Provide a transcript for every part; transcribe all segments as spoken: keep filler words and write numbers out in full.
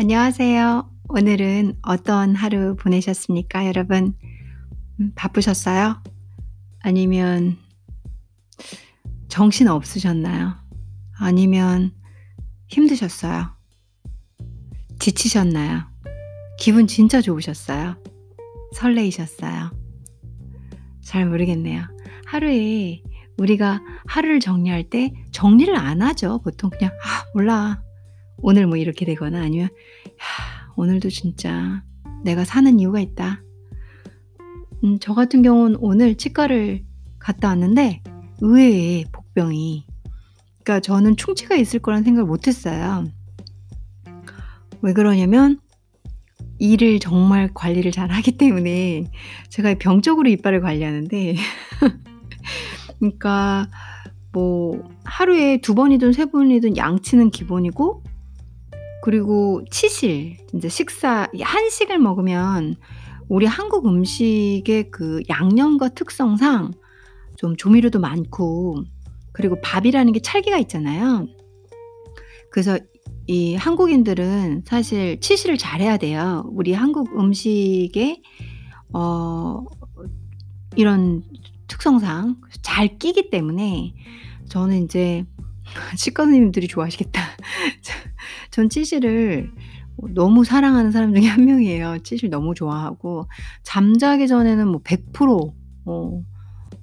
안녕하세요. 오늘은 어떤 하루 보내셨습니까, 여러분? 바쁘셨어요? 아니면 정신 없으셨나요? 아니면 힘드셨어요? 지치셨나요? 기분 진짜 좋으셨어요? 설레이셨어요? 잘 모르겠네요. 하루에 우리가 하루를 정리할 때 정리를 안 하죠. 보통 그냥 아 몰라. 오늘 뭐 이렇게 되거나 아니면 야, 오늘도 진짜 내가 사는 이유가 있다. 음, 저 같은 경우는 오늘 치과를 갔다 왔는데 의외의 복병이 그러니까 저는 충치가 있을 거란 생각을 못했어요. 왜 그러냐면 이를 정말 관리를 잘 하기 때문에 제가 병적으로 이빨을 관리하는데 그러니까 뭐 하루에 두 번이든 세 번이든 양치는 기본이고 그리고 치실, 이제 식사, 한식을 먹으면 우리 한국 음식의 그 양념과 특성상 좀 조미료도 많고 그리고 밥이라는 게 찰기가 있잖아요. 그래서 이 한국인들은 사실 치실을 잘해야 돼요. 우리 한국 음식의 어, 이런 특성상 잘 끼기 때문에 저는 이제 치과 선생님들이 좋아하시겠다. 전 치실을 너무 사랑하는 사람 중에 한 명이에요. 치실 너무 좋아하고 잠자기 전에는 뭐 백 퍼센트 어,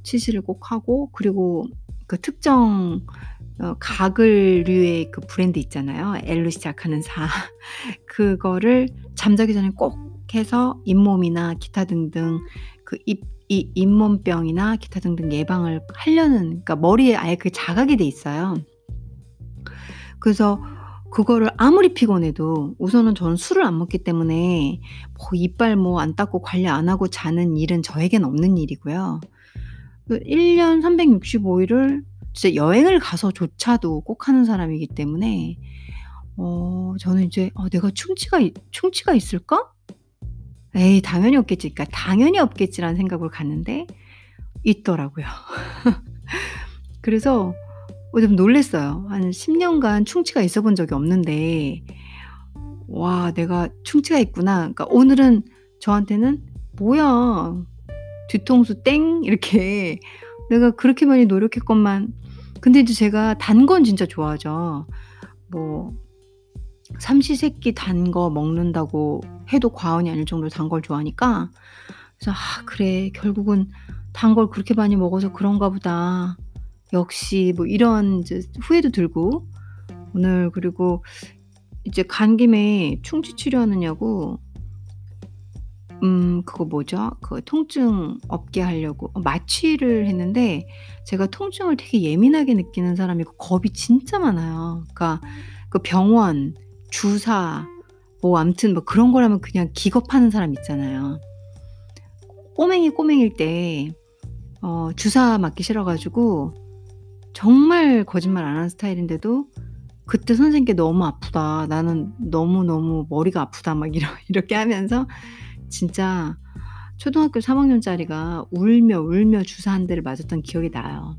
치실을 꼭 하고 그리고 그 특정 어, 가글류의 그 브랜드 있잖아요. L로 시작하는 사 그거를 잠자기 전에 꼭 해서 잇몸이나 기타 등등 그 입, 이 잇몸병이나 기타 등등 예방을 하려는 그러니까 머리에 아예 그 자각이 돼 있어요. 그래서 그거를 아무리 피곤해도 우선은 저는 술을 안 먹기 때문에 뭐 이빨 뭐 안 닦고 관리 안 하고 자는 일은 저에겐 없는 일이고요. 일 년 삼백육십오 일을 진짜 여행을 가서조차도 꼭 하는 사람이기 때문에 어, 저는 이제 어, 내가 충치가, 충치가 있을까? 에이 당연히 없겠지. 그러니까 당연히 없겠지라는 생각을 갖는데 있더라고요. 그래서 좀 놀랬어요. 한 십 년간 충치가 있어 본 적이 없는데 와 내가 충치가 있구나. 그러니까 오늘은 저한테는 뭐야 뒤통수 땡 이렇게 내가 그렇게 많이 노력했건만 근데 이제 제가 단 건 진짜 좋아하죠. 뭐 삼시세끼 단 거 먹는다고 해도 과언이 아닐 정도로 단 걸 좋아하니까 그래서 아 그래 결국은 단 걸 그렇게 많이 먹어서 그런가 보다. 역시 뭐 이런 이제 후회도 들고 오늘 그리고 이제 간 김에 충치 치료하느냐고 음 그거 뭐죠? 그 통증 없게 하려고 마취를 했는데 제가 통증을 되게 예민하게 느끼는 사람이고 겁이 진짜 많아요. 그러니까 그 병원, 주사 뭐 아무튼 뭐 그런 거라면 그냥 기겁하는 사람 있잖아요. 꼬맹이 꼬맹일 때 어, 주사 맞기 싫어가지고 정말 거짓말 안 하는 스타일인데도 그때 선생님께 너무 아프다. 나는 너무너무 머리가 아프다. 막 이러, 이렇게 하면서 진짜 초등학교 삼 학년짜리가 울며 울며 주사 한 대를 맞았던 기억이 나요.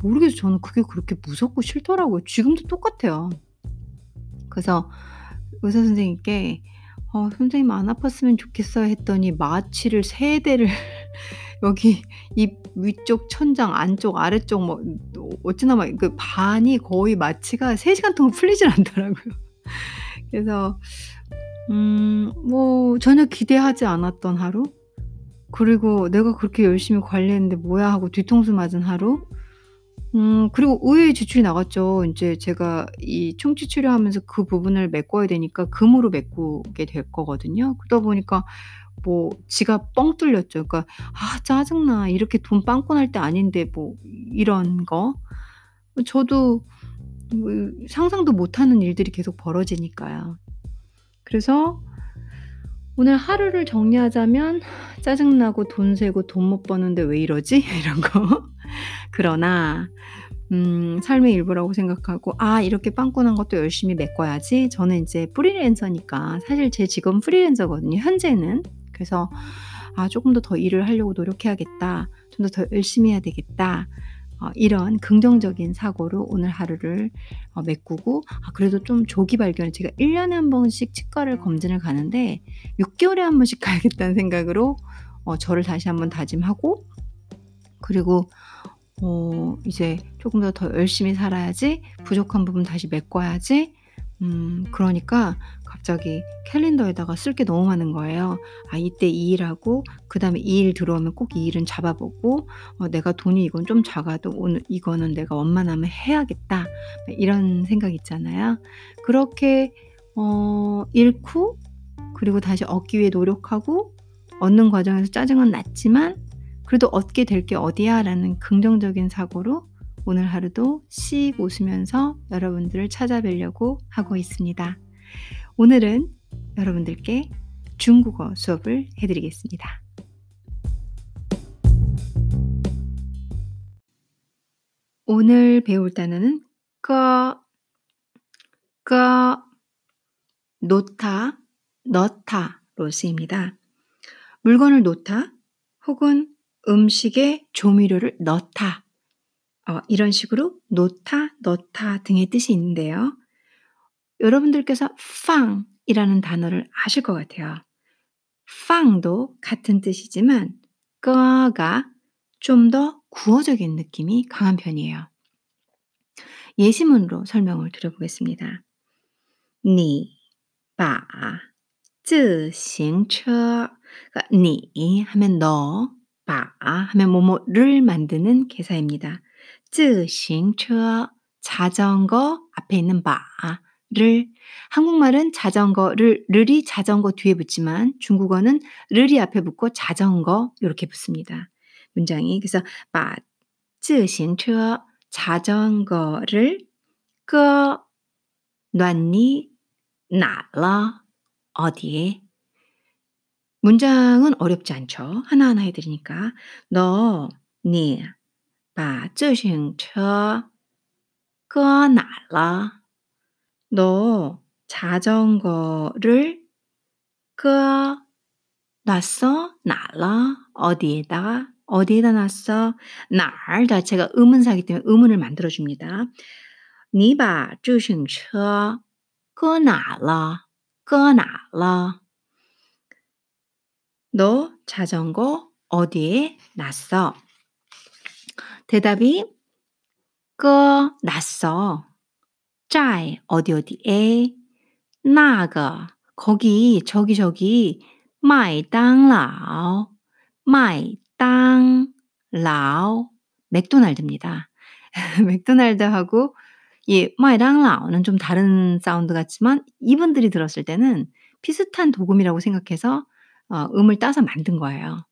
모르겠어요. 저는 그게 그렇게 무섭고 싫더라고요. 지금도 똑같아요. 그래서 의사 선생님께 어, 선생님 안 아팠으면 좋겠어요 했더니 마취를 세 대를 여기 입 위쪽 천장 안쪽 아래쪽 뭐 어찌나 막 그 반이 거의 마취가 세 시간 동안 풀리질 않더라고요. 그래서 음 뭐 전혀 기대하지 않았던 하루 그리고 내가 그렇게 열심히 관리했는데 뭐야 하고 뒤통수 맞은 하루 음 그리고 의외의 지출이 나갔죠. 이제 제가 이 충치 치료하면서 그 부분을 메꿔야 되니까 금으로 메꾸게 될 거거든요. 그러다 보니까 뭐 지갑 뻥 뚫렸죠. 그러니까 아 짜증나 이렇게 돈 빵꾸 날 때 아닌데 뭐 이런 거 저도 뭐 상상도 못하는 일들이 계속 벌어지니까요. 그래서 오늘 하루를 정리하자면 짜증나고 돈 세고 돈 못 버는데 왜 이러지? 이런 거 그러나 음, 삶의 일부라고 생각하고 아 이렇게 빵꾸 난 것도 열심히 메꿔야지. 저는 이제 프리랜서니까 사실 제 직업은 프리랜서거든요. 현재는 그래서 아 조금 더 더 일을 하려고 노력해야겠다. 좀 더 더 열심히 해야 되겠다. 어, 이런 긍정적인 사고로 오늘 하루를 어, 메꾸고, 아, 그래도 좀 조기 발견을, 제가 일 년에 한 번씩 치과를 검진을 가는데 육 개월에 한 번씩 가야겠다는 생각으로 어, 저를 다시 한번 다짐하고, 그리고 어, 이제 조금 더 더 열심히 살아야지, 부족한 부분 다시 메꿔야지. 음, 그러니까 갑자기 캘린더에다가 쓸 게 너무 많은 거예요. 아, 이때 이 일하고, 그 다음에 이 일 들어오면 꼭 이 일은 잡아보고, 어, 내가 돈이 이건 좀 작아도 오늘 이거는 내가 원만하면 해야겠다, 이런 생각 있잖아요. 그렇게 어, 잃고, 그리고 다시 얻기 위해 노력하고, 얻는 과정에서 짜증은 났지만 그래도 얻게 될 게 어디야 라는 긍정적인 사고로 오늘 하루도 씩 웃으면서 여러분들을 찾아뵈려고 하고 있습니다. 오늘은 여러분들께 중국어 수업을 해드리겠습니다. 오늘 배울 단어는 꺼, 꺼, 놓다, 넣다로 쓰입니다. 물건을 놓다 혹은 음식에 조미료를 넣다, 어, 이런 식으로 놓다, 넣다 등의 뜻이 있는데요. 여러분들께서 팡이라는 단어를 아실 것 같아요. 팡도 같은 뜻이지만 꺼가 좀 더 구어적인 느낌이 강한 편이에요. 예시문으로 설명을 드려보겠습니다. 你把自行车, 그러니까 你 하면 너, 把 하면 뭐뭐를 만드는 개사입니다. 自行车, 자전거 앞에 있는 바를, 한국말은 자전거를 를이 자전거 뒤에 붙지만 중국어는 를이 앞에 붙고 자전거 이렇게 붙습니다. 문장이 그래서 바, 自行车, 자전거를 꺼, 놨니, 놔라, 어디에. 문장은 어렵지 않죠. 하나하나 해드리니까 너, 니, 把自行车搁哪了? 너 자전거를 꺼 놨어? 놔라? 어디에다가? 어디에다 놨어? 날 자체가 의문사이기 때문에 의문을 만들어줍니다. 你把自行车搁哪了? 搁哪了? 너 자전거 어디에 놨어? 대답이 꺼 놨어, 在 어디 어디에, 那个 거기 저기 저기, 麦当劳 麦当劳 맥도날드입니다. 맥도날드하고 예, 麦当劳는 좀 다른 사운드 같지만 이분들이 들었을 때는 비슷한 도금이라고 생각해서 어, 음을 따서 만든 거예요.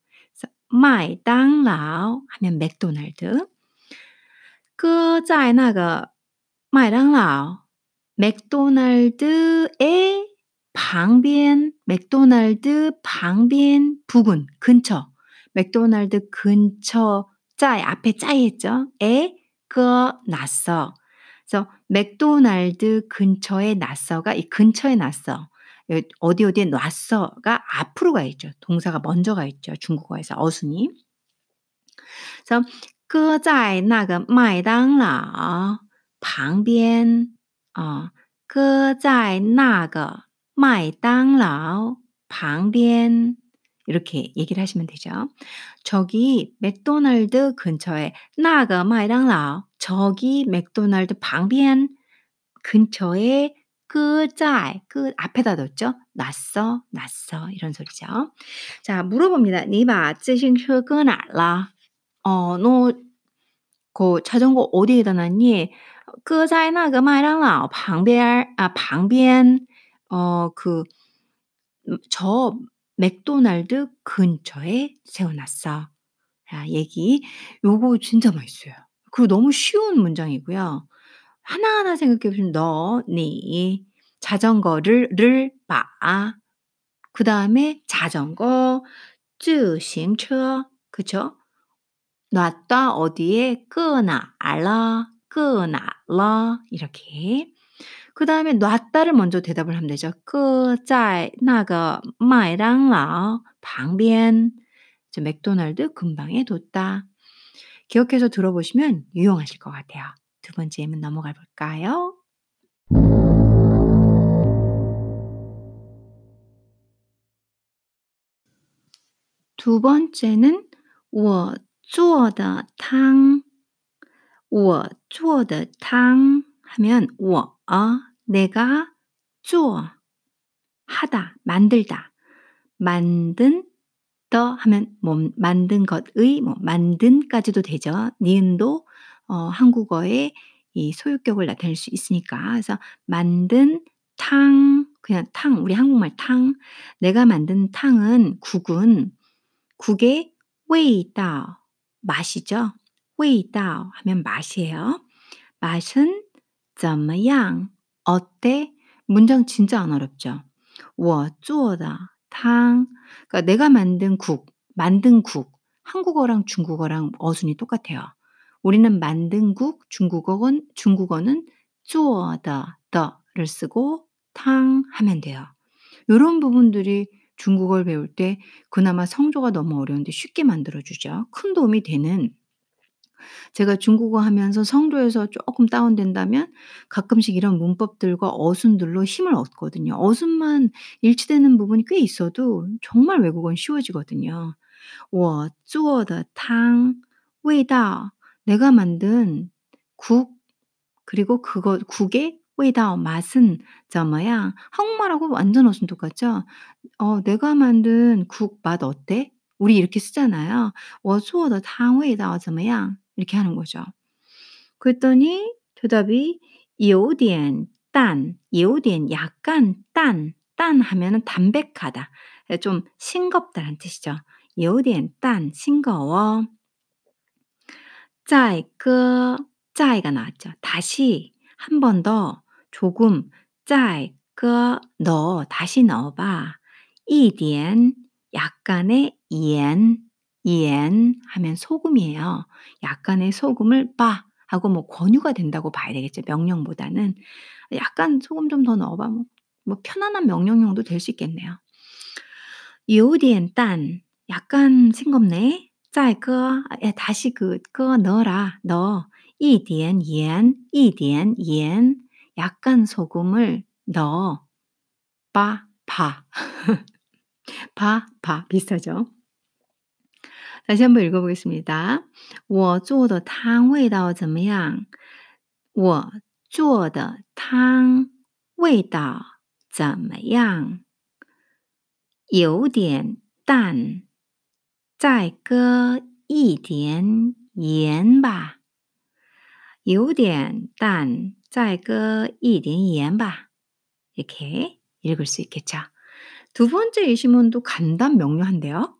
麦当劳 하면 맥도날드, 搁在那个麦当劳 맥도날드의 방변, 맥도날드 방변 부근, 근처, 맥도날드 근처, 在 앞에 在 했죠? 에 꺼놨어. 그래서 맥도날드 근처에 놨어가 이 근처에 놨어, 어디 어디에 놨어가 앞으로 가 있죠. 동사가 먼저 가 있죠. 중국어에서 어순이. 그래서 搁在那个麦当劳旁边, 어, 搁在那个麦当劳旁边 이렇게 얘기를 하시면 되죠. 저기 맥도날드 근처에, 那个麦当劳 저기 맥도날드 방변 근처에, 끄자이, 그 앞에다 뒀죠. 놨어, 놨어 이런 소리죠. 자, 물어봅니다. 你把自行车搁哪了? 어, 너 그 자전거 어디에다 놨니? 搁在那个麦当劳旁边, 아, 旁边, 어, 그 저 맥도날드 근처에 세워놨어. 자, 얘기. 요거 진짜 맛있어요. 그리고 너무 쉬운 문장이고요. 하나하나 생각해보시면 너, 니, 자전거를, 를, 봐, 그 다음에 자전거, 自行车, 그쵸? 놨다, 어디에, 搁哪了, 搁哪了, 이렇게. 그 다음에 놨다를 먼저 대답을 하면 되죠. 搁在那个麦当劳旁边, 맥도날드 근방에 뒀다. 기억해서 들어보시면 유용하실 것 같아요. 두 번째 예문 넘어가 볼까요? 두 번째는 我做的汤我做的汤 하면 我 어, 내가 做 하다, 만들다. 만든 더 하면 뭐, 만든 것의 뭐, 만든까지도 되죠. 니은도 어, 한국어의 이 소유격을 나타낼 수 있으니까. 그래서 만든 탕, 그냥 탕, 우리 한국말 탕. 내가 만든 탕은 국은 국의 웨이다오 맛이죠. 웨이다오 하면 맛이에요. 맛은 怎么样 어때? 문장 진짜 안 어렵죠. 我做的汤 그러니까 내가 만든 국, 만든 국. 한국어랑 중국어랑 어순이 똑같아요. 우리는 만든 국, 중국어는 중국어는 做的,的를 쓰고 탕 하면 돼요. 이런 부분들이 중국어를 배울 때 그나마 성조가 너무 어려운데 쉽게 만들어주죠. 큰 도움이 되는, 제가 중국어 하면서 성조에서 조금 다운된다면 가끔씩 이런 문법들과 어순들로 힘을 얻거든요. 어순만 일치되는 부분이 꽤 있어도 정말 외국어는 쉬워지거든요. 我做的汤味道 내가 만든 국, 그리고 그거 국의 웨이다오 맛은 뭐야? 한국말하고 완전 어순 똑같죠? 어, 내가 만든 국 맛 어때? 우리 이렇게 쓰잖아요. 我做的汤味道怎么样 이렇게 하는 거죠. 그랬더니 대답이 有点淡, 有点 약간 딴, 딴 하면은 담백하다, 좀 싱겁다라는 뜻이죠. 有点淡, 싱거워. 再搁,再가 나왔죠. 다시 한 번 더, 조금, 짜이, 거, 넣어, 다시 넣어봐. 이点, 약간의 옌, 옌 하면 소금이에요. 약간의 소금을 봐 하고 뭐 권유가 된다고 봐야 되겠죠. 명령보다는. 약간 소금 좀 더 넣어봐. 뭐, 뭐 편안한 명령용도 될 수 있겠네요. 요디엔 딴, 약간 싱겁네. 짜이, 거, 다시 그, 거 넣어라, 넣어. 이点盐, 이点盐, 약간 소금을 넣어. 바, 바. 바, 바. 비슷하죠? 다시 한번 읽어보겠습니다. 我做的汤味道怎么样？我做的汤味道怎么样？有点淡，再搁一点盐吧。 有点淡，再搁一点盐吧。 이렇게 읽을 수 있겠죠. 두 번째 예시문도 간단 명료한데요.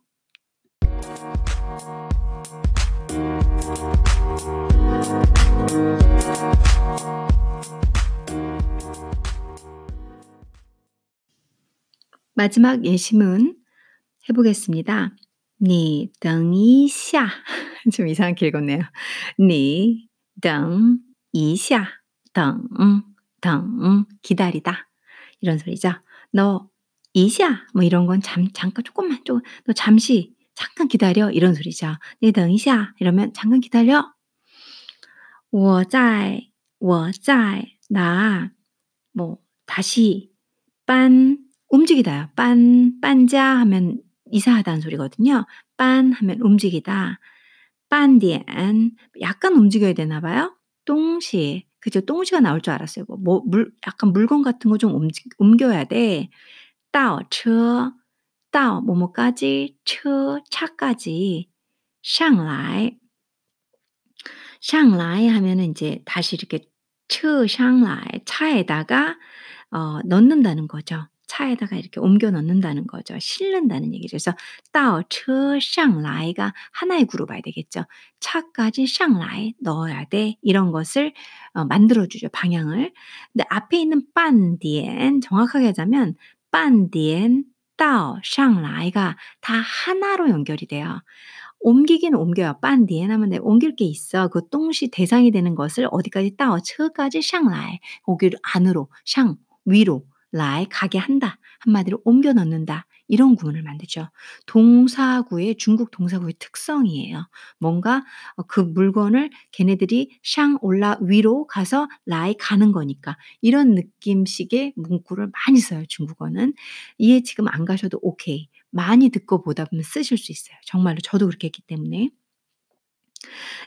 마지막 예시문 해보겠습니다. 你等一下 좀 이상하게 읽었네요. 你 等一下, 等, 等, 기다리다. 이런 소리죠. 너, 이샤, 뭐 이런 건 잠, 잠깐, 조금만, 조금, 너 잠시, 잠깐 기다려. 이런 소리죠. 你等一下, 이러면 잠깐 기다려. 我在, 我在, 나, 뭐, 다시, 빤, 움직이다요. 빤, 빤자 하면 이사하다는 소리거든요. 빤 하면 움직이다. 빤디엔 약간 움직여야 되나 봐요. 똥시 그죠? 똥시가 나올 줄 알았어요. 뭐 물 약간 물건 같은 거 좀 옮겨야 돼. 따오 쳐 따오 뭐뭐까지 쳐 차까지 상라이 상라이 하면은 이제 다시 이렇게 쳐 상라이 차에다가 어, 넣는다는 거죠. 차에다가 이렇게 옮겨 넣는다는 거죠. 실는다는 얘기죠. 그래서 到车上来가 하나의 그룹 봐야 되겠죠. 차까지 上来 넣어야 돼. 이런 것을 어, 만들어주죠. 방향을. 근데 앞에 있는 半点 정확하게 하자면 半点 到上来가 다 하나로 연결이 돼요. 옮기긴 옮겨요. 半点 하면 내 옮길 게 있어. 그 동시 대상이 되는 것을 어디까지 到车까지 上来 거기 안으로 上 위로 라이 가게 한다. 한마디로 옮겨 넣는다. 이런 구문을 만들죠. 동사구의 중국 동사구의 특성이에요. 뭔가 그 물건을 걔네들이 샹 올라 위로 가서 라이 가는 거니까 이런 느낌식의 문구를 많이 써요. 중국어는. 이해 지금 안 가셔도 오케이. 많이 듣고 보다 보면 쓰실 수 있어요. 정말로 저도 그렇게 했기 때문에.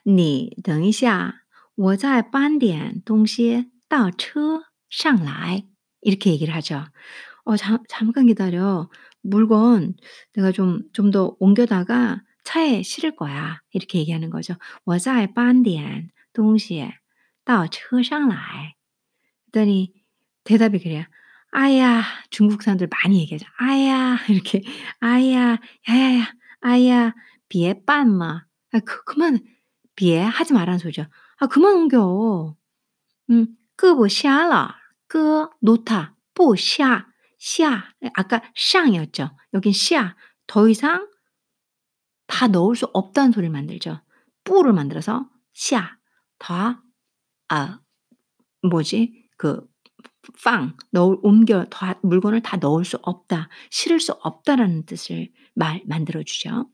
你等一下我再搬点东西到车上来 이렇게 얘기를 하죠. 어, 잠, 잠깐 기다려. 물건 내가 좀, 좀 더 옮겨다가 차에 실을 거야. 이렇게 얘기하는 거죠. 我再搬点东西到车上来 그랬더니 대답이 그래요. 아야, 중국 사람들 많이 얘기하죠. 아야, 이렇게 아야, 야야야, 아야, 别搬嘛 아, 그, 그만, 비해, 하지 말라는 소리죠. 아, 그만 옮겨. 음, 끄부샤라, 끄, 놓다, 뿌샤, 샤. 아까 샹이었죠. 여긴 샤. 더 이상 다 넣을 수 없다는 소리를 만들죠. 뿌를 만들어서 샤, 다, 아, 뭐지, 그, 빵, 넣을, 옮겨, 다, 물건을 다 넣을 수 없다, 실을 수 없다라는 뜻을 말, 만들어주죠.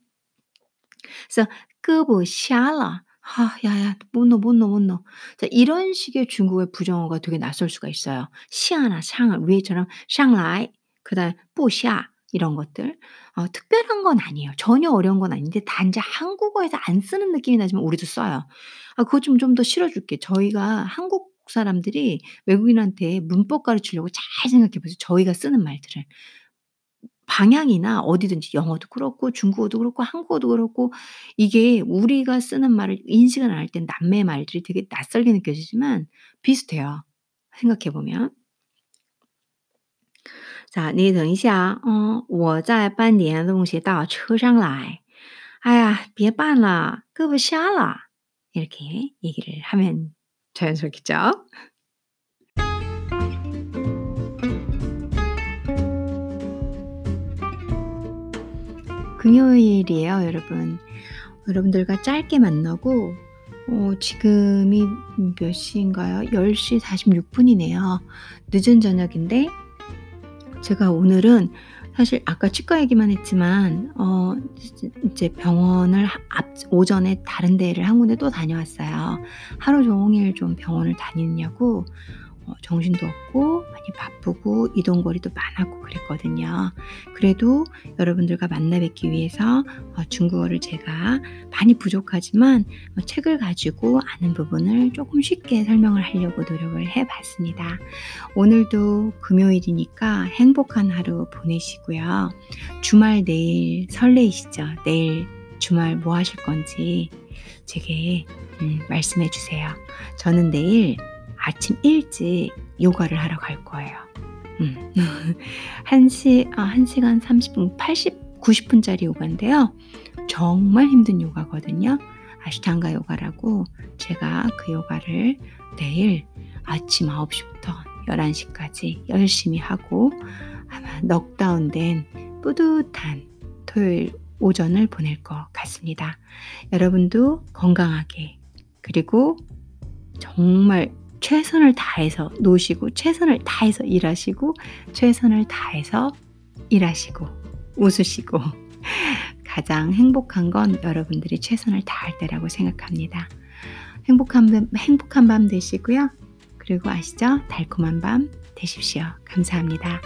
그래서 끄부샤라, 아, 야야, 못 넣어, 못 넣어, 못 넣어. 자, 이런 식의 중국의 부정어가 되게 낯설 수가 있어요. 시아나, 샹을, 위에처럼 샹라이, 그 다음에 뿌샤, 이런 것들. 어, 특별한 건 아니에요. 전혀 어려운 건 아닌데, 단지 한국어에서 안 쓰는 느낌이 나지만 우리도 써요. 아, 그거 좀, 좀 더 실어줄게. 저희가 한국 사람들이 외국인한테 문법 가르치려고 잘 생각해보세요. 저희가 쓰는 말들을. 방향이나 어디든지 영어도 그렇고 중국어도 그렇고 한국어도 그렇고 이게 우리가 쓰는 말을 인식을 안 할 땐 남의 말들이 되게 낯설게 느껴지지만 비슷해요. 생각해보면. 자, 你等一下, 어, 我再搬点东西到车上来. 아야, 别搬了,搁不下了. 이렇게 얘기를 하면 자연스럽겠죠? 금요일이에요, 여러분. 여러분들과 짧게 만나고 어, 지금이 몇 시인가요? 열 시 사십육 분이네요. 늦은 저녁인데 제가 오늘은 사실 아까 치과 얘기만 했지만 어, 이제 병원을 앞, 오전에 다른 데를 한 군데 또 다녀왔어요. 하루 종일 좀 병원을 다니느냐고 어, 정신도 없고 많이 바쁘고 이동거리도 많았고 그랬거든요. 그래도 여러분들과 만나 뵙기 위해서 어, 중국어를 제가 많이 부족하지만 어, 책을 가지고 아는 부분을 조금 쉽게 설명을 하려고 노력을 해봤습니다. 오늘도 금요일이니까 행복한 하루 보내시고요. 주말 내일 설레이시죠? 내일 주말 뭐 하실 건지 제게 음, 말씀해 주세요. 저는 내일 아침 일찍 요가를 하러 갈 거예요. 음. 한 시, 아, 한 시간 삼십 분, 팔십, 구십 분짜리 요가인데요. 정말 힘든 요가거든요. 아시탄가 요가라고 제가 그 요가를 내일 아침 아홉 시부터 열한 시까지 열심히 하고 아마 넉다운된 뿌듯한 토요일 오전을 보낼 것 같습니다. 여러분도 건강하게 그리고 정말 최선을 다해서 노시고 최선을 다해서 일하시고 최선을 다해서 일하시고 웃으시고 가장 행복한 건 여러분들이 최선을 다할 때라고 생각합니다. 행복한 밤, 행복한 밤 되시고요. 그리고 아시죠? 달콤한 밤 되십시오. 감사합니다.